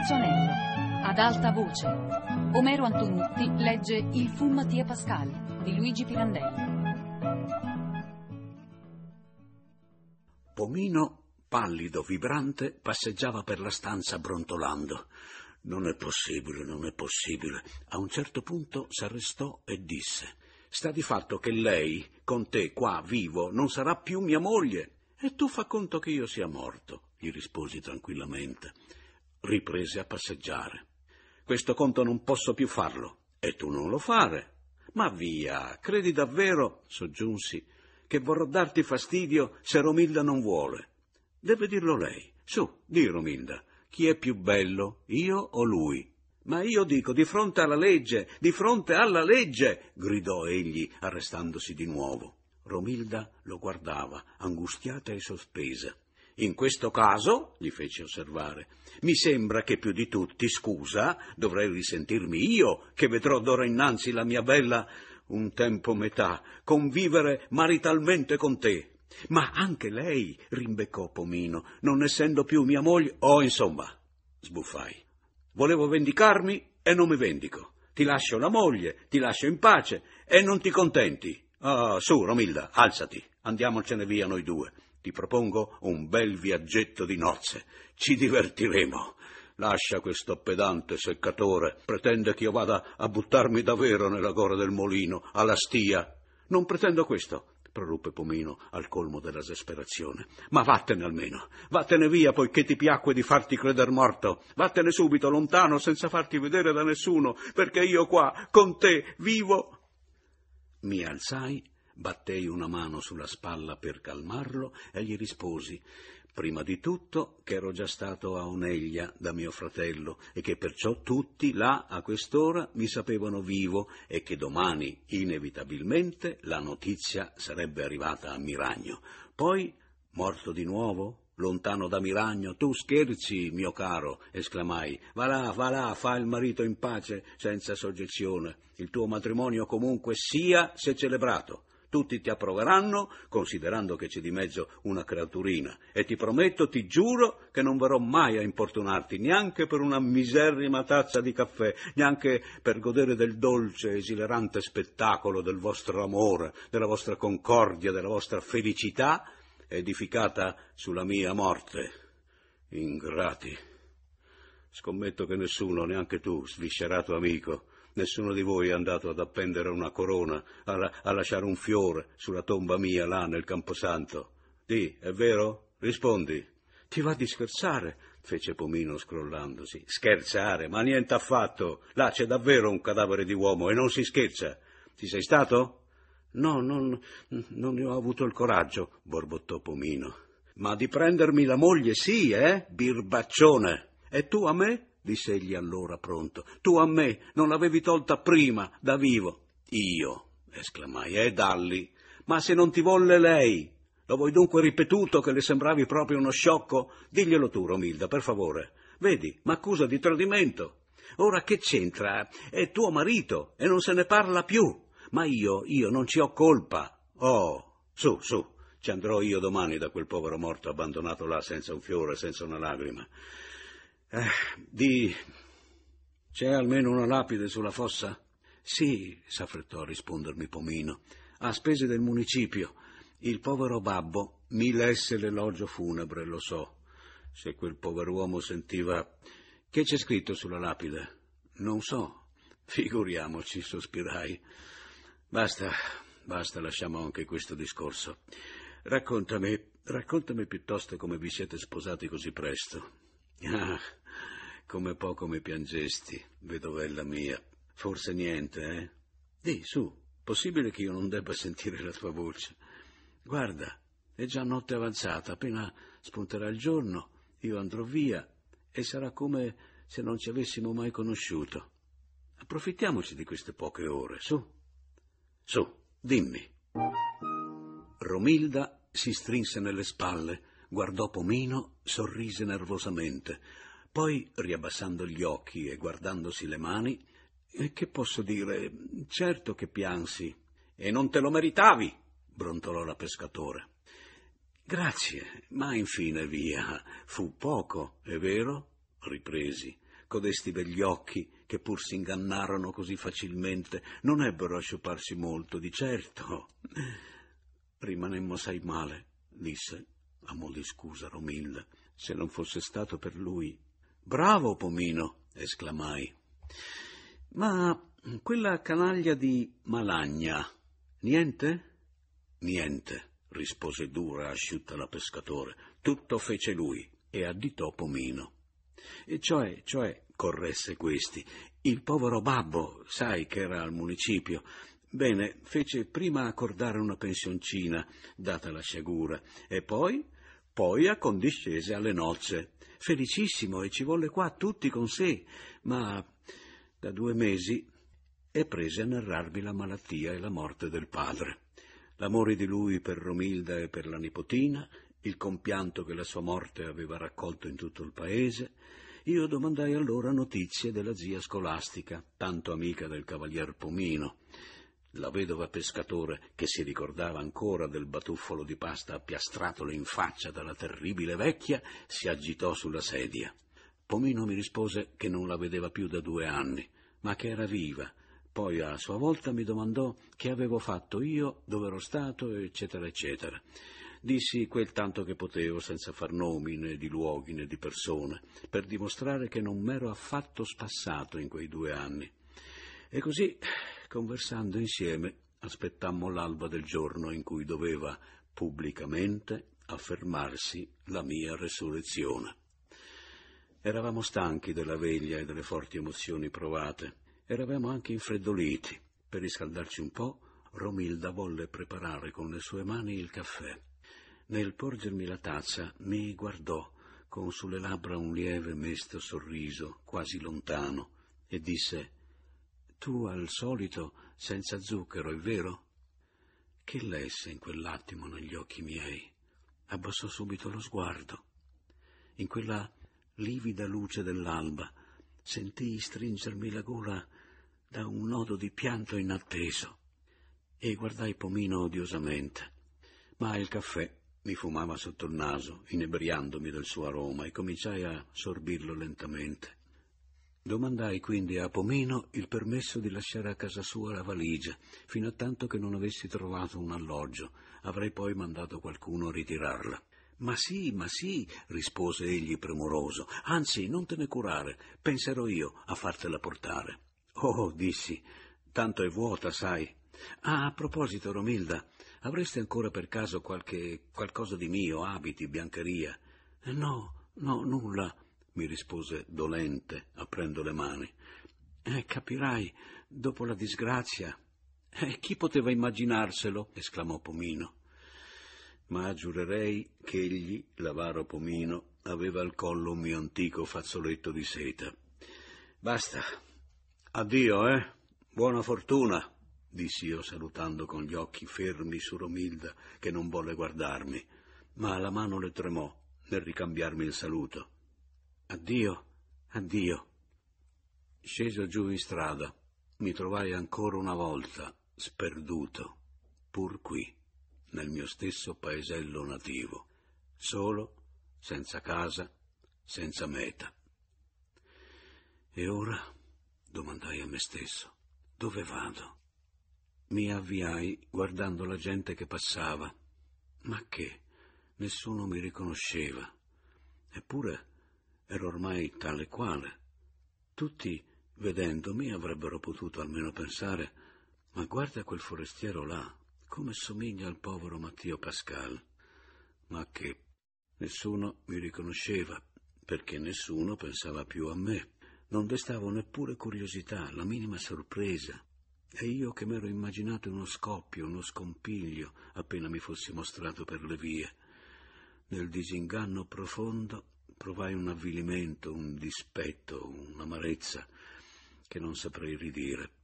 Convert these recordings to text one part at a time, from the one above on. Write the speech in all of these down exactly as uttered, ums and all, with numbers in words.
Calzonello. Ad alta voce. Omero Antonutti legge Il fu Mattia Pascal di Luigi Pirandello. Pomino, pallido, vibrante, passeggiava per la stanza brontolando. Non è possibile, non è possibile. A un certo punto s'arrestò e disse: sta di fatto che lei, con te qua vivo, non sarà più mia moglie. E tu fa conto che io sia morto, gli risposi tranquillamente. Riprese a passeggiare. Questo conto non posso più farlo, e tu non lo fare. Ma via, credi davvero, soggiunsi, che vorrò darti fastidio se Romilda non vuole? Deve dirlo lei. Su, di Romilda. Chi è più bello, io o lui? Ma io dico, di fronte alla legge, di fronte alla legge, gridò egli, arrestandosi di nuovo. Romilda lo guardava, angustiata e sospesa. In questo caso, gli fece osservare, mi sembra che più di tutti, scusa, dovrei risentirmi io, che vedrò d'ora innanzi la mia bella, un tempo metà, convivere maritalmente con te. Ma anche lei, rimbeccò Pomino, non essendo più mia moglie, oh, insomma, sbuffai. Volevo vendicarmi e non mi vendico. Ti lascio la moglie, ti lascio in pace e non ti contenti. Ah, su, Romilda, alzati, andiamocene via noi due. Ti propongo un bel viaggetto di nozze. Ci divertiremo. Lascia questo pedante seccatore, pretende che io vada a buttarmi davvero nella gora del mulino, alla stia. Non pretendo questo, proruppe Pomino al colmo dell'esasperazione. Ma vattene almeno, vattene via, poiché ti piacque di farti creder morto. Vattene subito, lontano, senza farti vedere da nessuno, perché io qua, con te, vivo. Mi alzai, battei una mano sulla spalla per calmarlo e gli risposi, prima di tutto, che ero già stato a Oneglia da mio fratello e che perciò tutti là a quest'ora mi sapevano vivo e che domani, inevitabilmente, la notizia sarebbe arrivata a Miragno. Poi, morto di nuovo, lontano da Miragno, tu scherzi, mio caro, esclamai, va là, va là, fa il marito in pace, senza soggezione. Il tuo matrimonio comunque sia, se celebrato. Tutti ti approveranno, considerando che c'è di mezzo una creaturina, e ti prometto, ti giuro, che non verrò mai a importunarti, neanche per una miserrima tazza di caffè, neanche per godere del dolce, esilarante spettacolo del vostro amore, della vostra concordia, della vostra felicità, edificata sulla mia morte. Ingrati! Scommetto che nessuno, neanche tu, sviscerato amico, nessuno di voi è andato ad appendere una corona, a, la- a lasciare un fiore sulla tomba mia là nel Camposanto. Dì, è vero? Rispondi. Ti va di scherzare? Fece Pomino scrollandosi. Scherzare? Ma niente affatto. Là c'è davvero un cadavere di uomo e non si scherza. Ci sei stato? No, non, non ne ho avuto il coraggio, borbottò Pomino. Ma di prendermi la moglie sì, eh? Birbaccione. E tu a me? Disse egli allora pronto, tu a me non l'avevi tolta prima, da vivo. Io, esclamai, eh, dalli, ma se non ti volle lei, lo vuoi dunque ripetuto che le sembravi proprio uno sciocco? Diglielo tu, Romilda, per favore, vedi, m'accusa di tradimento. Ora che c'entra? È tuo marito e non se ne parla più, ma io, io non ci ho colpa. Oh, su, su, ci andrò io domani da quel povero morto abbandonato là senza un fiore, senza una lacrima. Eh, di... c'è almeno una lapide sulla fossa? Sì, s'affrettò a rispondermi Pomino, a spese del municipio. Il povero babbo mi lesse l'elogio funebre, lo so. Se quel pover'uomo sentiva... Che c'è scritto sulla lapide? Non so. Figuriamoci, sospirai. Basta, basta, lasciamo anche questo discorso. Raccontami, raccontami piuttosto come vi siete sposati così presto. Ah, come poco mi piangesti, vedovella mia. Forse niente, eh? Dì, su, possibile che io non debba sentire la tua voce? Guarda, è già notte avanzata, appena spunterà il giorno, io andrò via e sarà come se non ci avessimo mai conosciuto. Approfittiamoci di queste poche ore, su. Su, dimmi. Romilda si strinse nelle spalle, guardò Pomino, sorrise nervosamente, poi, riabbassando gli occhi e guardandosi le mani, che posso dire? Certo che piansi. E non te lo meritavi, brontolò la pescatore. Grazie, ma infine via, fu poco, è vero? Ripresi. Codesti begli occhi, che pur s'ingannarono così facilmente, non ebbero a sciuparsi molto, di certo. Rimanemmo assai male, disse, a mo' di scusa, Romilda, se non fosse stato per lui. Bravo, Pomino, esclamai. Ma quella canaglia di Malagna, niente? Niente, rispose dura e asciutta la pescatore. Tutto fece lui, e additò Pomino. E cioè, cioè, corresse questi, il povero babbo, sai che era al municipio. Bene, fece prima accordare una pensioncina, data la sciagura, e poi, poi accondiscese alle nozze, felicissimo, e ci volle qua tutti con sé, ma da due mesi e prese a narrarmi la malattia e la morte del padre, l'amore di lui per Romilda e per la nipotina, il compianto che la sua morte aveva raccolto in tutto il paese. Io domandai allora notizie della zia scolastica, tanto amica del cavalier Pomino, la vedova pescatore che si ricordava ancora del batuffolo di pasta appiastratole in faccia dalla terribile vecchia, si agitò sulla sedia. Pomino mi rispose che non la vedeva più da due anni, ma che era viva. Poi a sua volta mi domandò che avevo fatto io, dove ero stato, eccetera, eccetera. Dissi quel tanto che potevo, senza far nomi né di luoghi né di persone, per dimostrare che non m'ero affatto spassato in quei due anni. E così, conversando insieme, aspettammo l'alba del giorno in cui doveva pubblicamente affermarsi la mia resurrezione. Eravamo stanchi della veglia e delle forti emozioni provate. Eravamo anche infreddoliti. Per riscaldarci un po', Romilda volle preparare con le sue mani il caffè. Nel porgermi la tazza mi guardò con sulle labbra un lieve mesto sorriso, quasi lontano, e disse: «Tu al solito senza zucchero, è vero?» Che lesse in quell'attimo negli occhi miei. Abbassò subito lo sguardo. In quella livida luce dell'alba sentii stringermi la gola da un nodo di pianto inatteso e guardai Pomino odiosamente, ma il caffè mi fumava sotto il naso, inebriandomi del suo aroma, e cominciai a sorbirlo lentamente. Domandai quindi a Pomino il permesso di lasciare a casa sua la valigia, fino a tanto che non avessi trovato un alloggio. Avrei poi mandato qualcuno a ritirarla. «Ma sì, ma sì», rispose egli premuroso, «anzi, non te ne curare, penserò io a fartela portare». «Oh», dissi, «tanto è vuota, sai». «Ah, a proposito, Romilda, avreste ancora per caso qualche qualcosa di mio, abiti, biancheria?» «No, no, nulla», mi rispose dolente, aprendo le mani. Eh, «Capirai, dopo la disgrazia...» eh, «Chi poteva immaginarselo?» esclamò Pomino. Ma giurerei che egli, l'avaro Pomino, aveva al collo un mio antico fazzoletto di seta. «Basta. Addio, eh? Buona fortuna», dissi io, salutando con gli occhi fermi su Romilda, che non volle guardarmi, ma la mano le tremò nel ricambiarmi il saluto. «Addio, addio». Sceso giù in strada, mi trovai ancora una volta sperduto, pur qui, nel mio stesso paesello nativo, solo, senza casa, senza meta. E ora, domandai a me stesso, dove vado? Mi avviai guardando la gente che passava, ma che nessuno mi riconosceva. Eppure ero ormai tale quale. Tutti, vedendomi, avrebbero potuto almeno pensare: «Ma guarda quel forestiero là, come somiglia al povero Mattia Pascal». Ma che nessuno mi riconosceva, perché nessuno pensava più a me. Non destavo neppure curiosità, la minima sorpresa. E io che m'ero immaginato uno scoppio, uno scompiglio, appena mi fossi mostrato per le vie. Nel disinganno profondo provai un avvilimento, un dispetto, un'amarezza che non saprei ridire.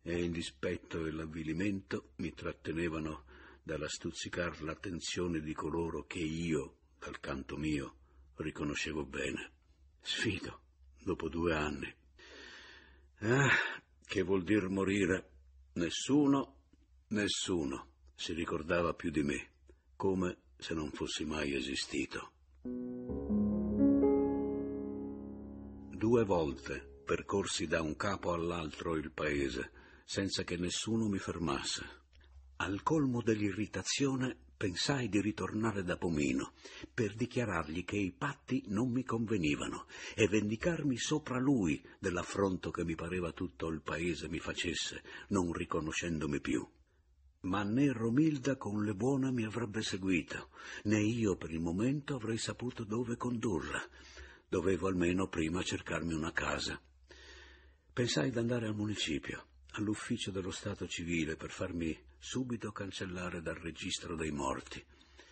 E il dispetto e l'avvilimento mi trattenevano dalla stuzzicar l'attenzione di coloro che io, dal canto mio, riconoscevo bene. Sfido, dopo due anni. Ah... Che vuol dir morire? Nessuno, nessuno si ricordava più di me, come se non fossi mai esistito. Due volte percorsi da un capo all'altro il paese, senza che nessuno mi fermasse. Al colmo dell'irritazione pensai di ritornare da Pomino per dichiarargli che i patti non mi convenivano e vendicarmi sopra lui dell'affronto che mi pareva tutto il paese mi facesse, non riconoscendomi più. Ma né Romilda con le buone mi avrebbe seguito, né io per il momento avrei saputo dove condurla. Dovevo almeno prima cercarmi una casa. Pensai di andare al municipio, all'ufficio dello Stato civile, per farmi subito cancellare dal registro dei morti,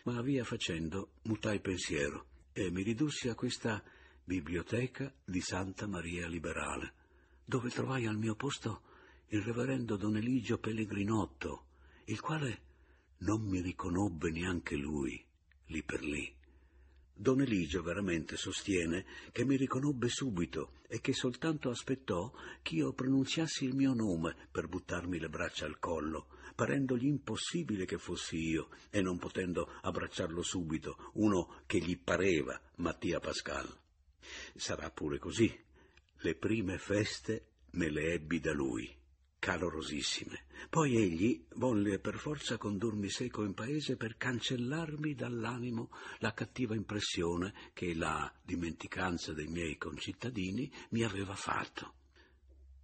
ma via facendo mutai pensiero e mi ridussi a questa biblioteca di Santa Maria Liberale, dove trovai al mio posto il reverendo Don Eligio Pellegrinotto, il quale non mi riconobbe neanche lui, lì per lì. Don Eligio veramente sostiene che mi riconobbe subito e che soltanto aspettò che io pronunziassi il mio nome per buttarmi le braccia al collo, parendogli impossibile che fossi io e non potendo abbracciarlo subito, uno che gli pareva Mattia Pascal. Sarà pure così. Le prime feste me le ebbi da lui, calorosissime. Poi egli volle per forza condurmi seco in paese per cancellarmi dall'animo la cattiva impressione che la dimenticanza dei miei concittadini mi aveva fatto.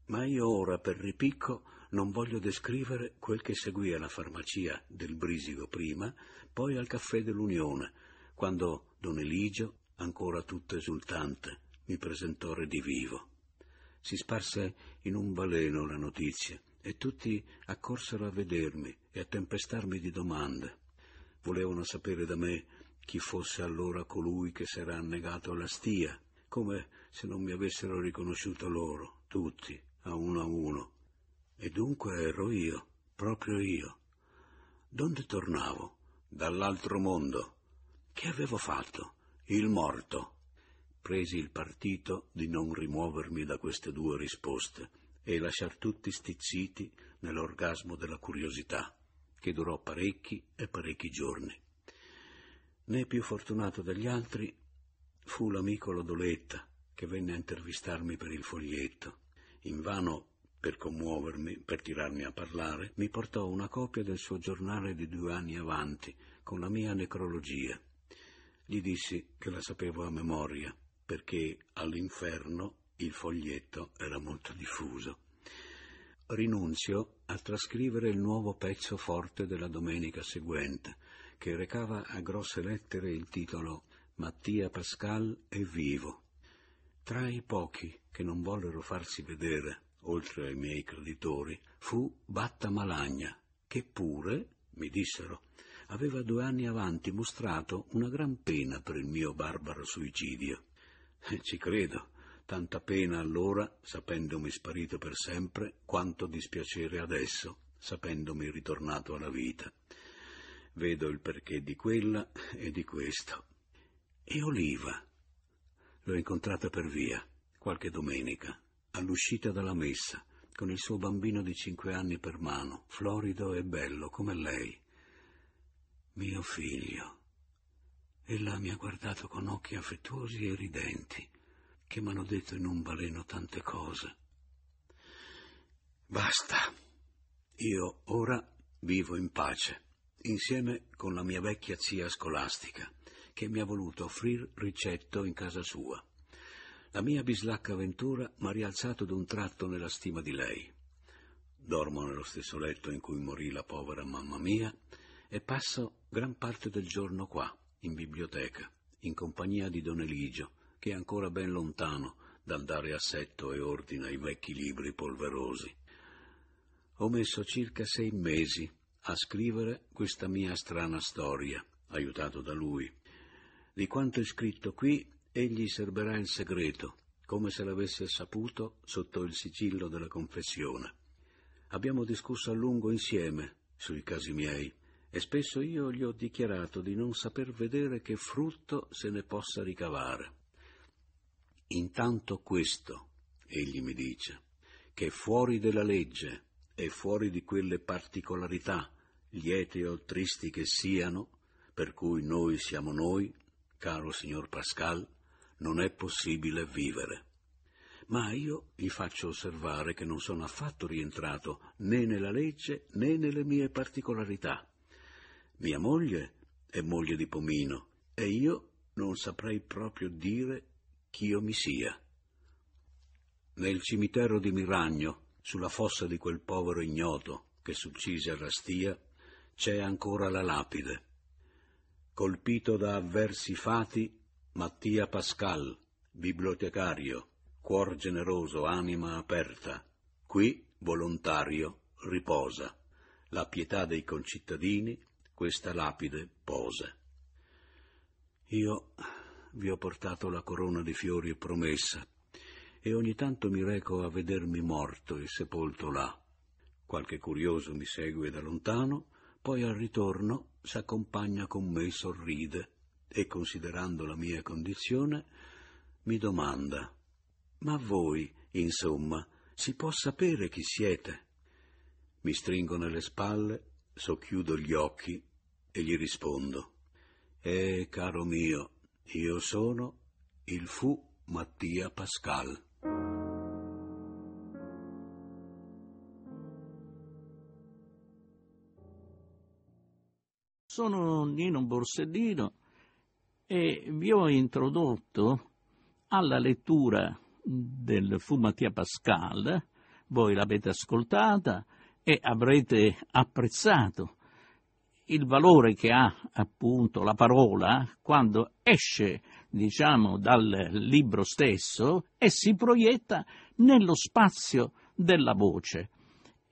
Ma io ora, per ripicco, non voglio descrivere quel che seguì alla farmacia del Brisigo prima, poi al caffè dell'Unione, quando Don Eligio, ancora tutto esultante, mi presentò redivivo. Si sparse in un baleno la notizia e tutti accorsero a vedermi e a tempestarmi di domande. Volevano sapere da me chi fosse allora colui che s'era annegato alla stia, come se non mi avessero riconosciuto loro, tutti, a uno a uno. E dunque ero io, proprio io. Donde tornavo? Dall'altro mondo. Che avevo fatto? Il morto. Presi il partito di non rimuovermi da queste due risposte e lasciar tutti stizziti nell'orgasmo della curiosità, che durò parecchi e parecchi giorni. Né più fortunato degli altri fu l'amico Lodoletta, che venne a intervistarmi per il foglietto. Invano, per commuovermi, per tirarmi a parlare, mi portò una copia del suo giornale di due anni avanti, con la mia necrologia. Gli dissi che la sapevo a memoria, perché all'inferno il foglietto era molto diffuso. Rinunzio a trascrivere il nuovo pezzo forte della domenica seguente, che recava a grosse lettere il titolo «Mattia Pascal è vivo». Tra i pochi che non vollero farsi vedere, oltre ai miei creditori, fu Batta Malagna, che pure, mi dissero, aveva due anni avanti mostrato una gran pena per il mio barbaro suicidio. Ci credo. Tanta pena allora, sapendomi sparito per sempre, quanto dispiacere adesso, sapendomi ritornato alla vita. Vedo il perché di quella e di questo. E Oliva? L'ho incontrata per via, qualche domenica, all'uscita dalla messa, con il suo bambino di cinque anni per mano, florido e bello come lei. Mio figlio. Ella mi ha guardato con occhi affettuosi e ridenti, che mi hanno detto in un baleno tante cose. Basta. Io ora vivo in pace, insieme con la mia vecchia zia scolastica, che mi ha voluto offrir ricetto in casa sua. La mia bislacca avventura m'ha rialzato d'un tratto nella stima di lei. Dormo nello stesso letto in cui morì la povera mamma mia e passo gran parte del giorno qua, in biblioteca, in compagnia di Don Eligio, che è ancora ben lontano dal dare assetto e ordine ai vecchi libri polverosi. Ho messo circa sei mesi a scrivere questa mia strana storia, aiutato da lui. Di quanto è scritto qui, egli serberà il segreto, come se l'avesse saputo sotto il sigillo della confessione. Abbiamo discusso a lungo insieme sui casi miei, e spesso io gli ho dichiarato di non saper vedere che frutto se ne possa ricavare. Intanto questo, egli mi dice, che fuori della legge e fuori di quelle particolarità, liete o tristi che siano, per cui noi siamo noi, caro signor Pascal, non è possibile vivere. ma io gli faccio osservare che non sono affatto rientrato né nella legge né nelle mie particolarità. Mia moglie è moglie di Pomino e io non saprei proprio dire chi io mi sia. Nel cimitero di Miragno, sulla fossa di quel povero ignoto che s'uccise a Rastia, c'è ancora la lapide. Colpito da avversi fati, Mattia Pascal, bibliotecario, cuor generoso, anima aperta, qui volontario riposa. La pietà dei concittadini, questa lapide posa. Io vi ho portato la corona di fiori promessa e ogni tanto mi reco a vedermi morto e sepolto là. Qualche curioso mi segue da lontano, poi al ritorno s'accompagna con me, sorride e, considerando la mia condizione, mi domanda: ma voi, insomma, si può sapere chi siete? Mi stringo nelle spalle, socchiudo gli occhi e gli rispondo: eh, caro mio, io sono il fu Mattia Pascal. Sono Nino Borsellino e vi ho introdotto alla lettura del fu Mattia Pascal. Voi l'avete ascoltata e avrete apprezzato il valore che ha appunto la parola quando esce, diciamo, dal libro stesso e si proietta nello spazio della voce.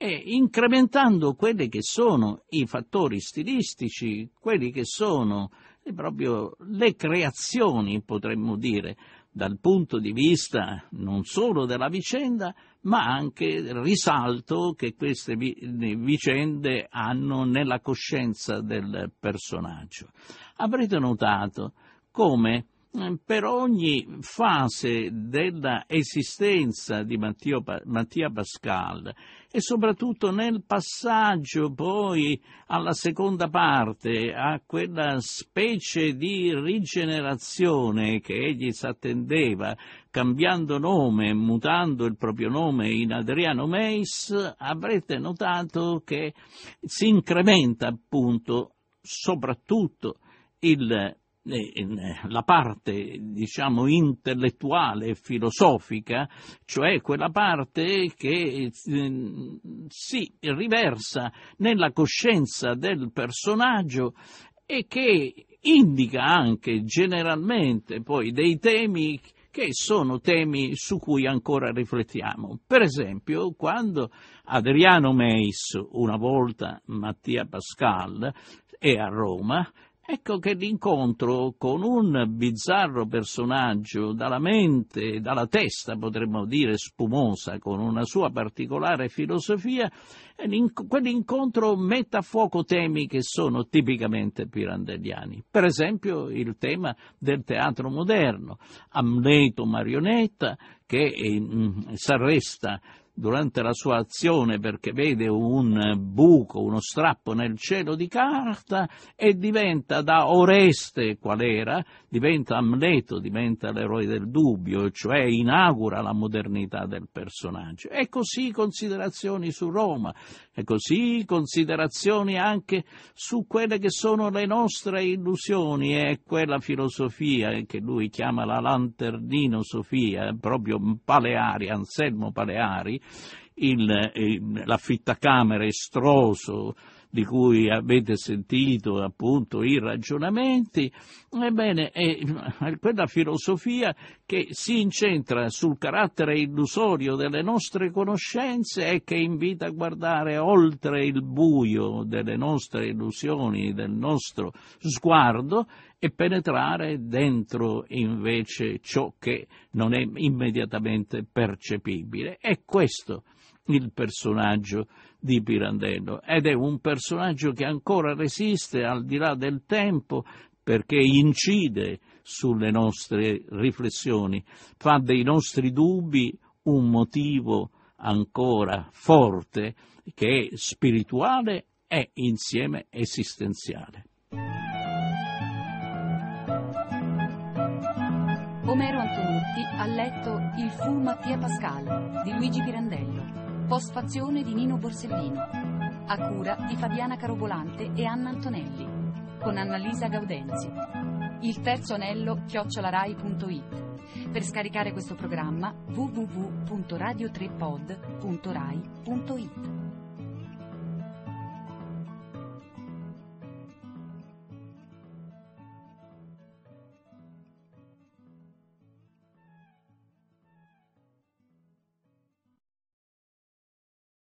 E incrementando quelli che sono i fattori stilistici, quelli che sono proprio le creazioni, potremmo dire, dal punto di vista non solo della vicenda, ma anche del risalto che queste vicende hanno nella coscienza del personaggio. Avrete notato come per ogni fase della esistenza di Mattio, Mattia Pascal e soprattutto nel passaggio poi alla seconda parte, a quella specie di rigenerazione che egli s'attendeva, cambiando nome, mutando il proprio nome in Adriano Meis, avrete notato che si incrementa appunto soprattutto il la parte, diciamo, intellettuale e filosofica, cioè quella parte che si riversa nella coscienza del personaggio e che indica anche generalmente poi dei temi che sono temi su cui ancora riflettiamo. Per esempio, quando Adriano Meis, una volta Mattia Pascal, è a Roma, ecco che l'incontro con un bizzarro personaggio dalla mente, dalla testa potremmo dire spumosa, con una sua particolare filosofia, quell'incontro mette a fuoco temi che sono tipicamente pirandelliani. Per esempio il tema del teatro moderno, Amleto Marionetta che eh, s'arresta durante la sua azione perché vede un buco, uno strappo nel cielo di carta e diventa da Oreste, qual era, diventa Amleto, diventa l'eroe del dubbio, cioè inaugura la modernità del personaggio. E così considerazioni su Roma, e così considerazioni anche su quelle che sono le nostre illusioni e quella filosofia che lui chiama la lanterninosofia, proprio Paleari, Anselmo Paleari, Il, il, l'affittacamere estroso di cui avete sentito appunto i ragionamenti. Ebbene, è quella filosofia che si incentra sul carattere illusorio delle nostre conoscenze e che invita a guardare oltre il buio delle nostre illusioni, del nostro sguardo, e penetrare dentro invece ciò che non è immediatamente percepibile. È questo il personaggio di Pirandello, ed è un personaggio che ancora resiste al di là del tempo perché incide sulle nostre riflessioni, fa dei nostri dubbi un motivo ancora forte che è spirituale e insieme esistenziale. Omero Antonutti ha letto Il fu Mattia Pascal di Luigi Pirandello, postfazione di Nino Borsellino, a cura di Fabiana Carobolante e Anna Antonelli, con Annalisa Gaudenzi. Il terzo anello, chiocciolarai punto it. Per scaricare questo programma, w w w punto radio tre pod punto rai punto it.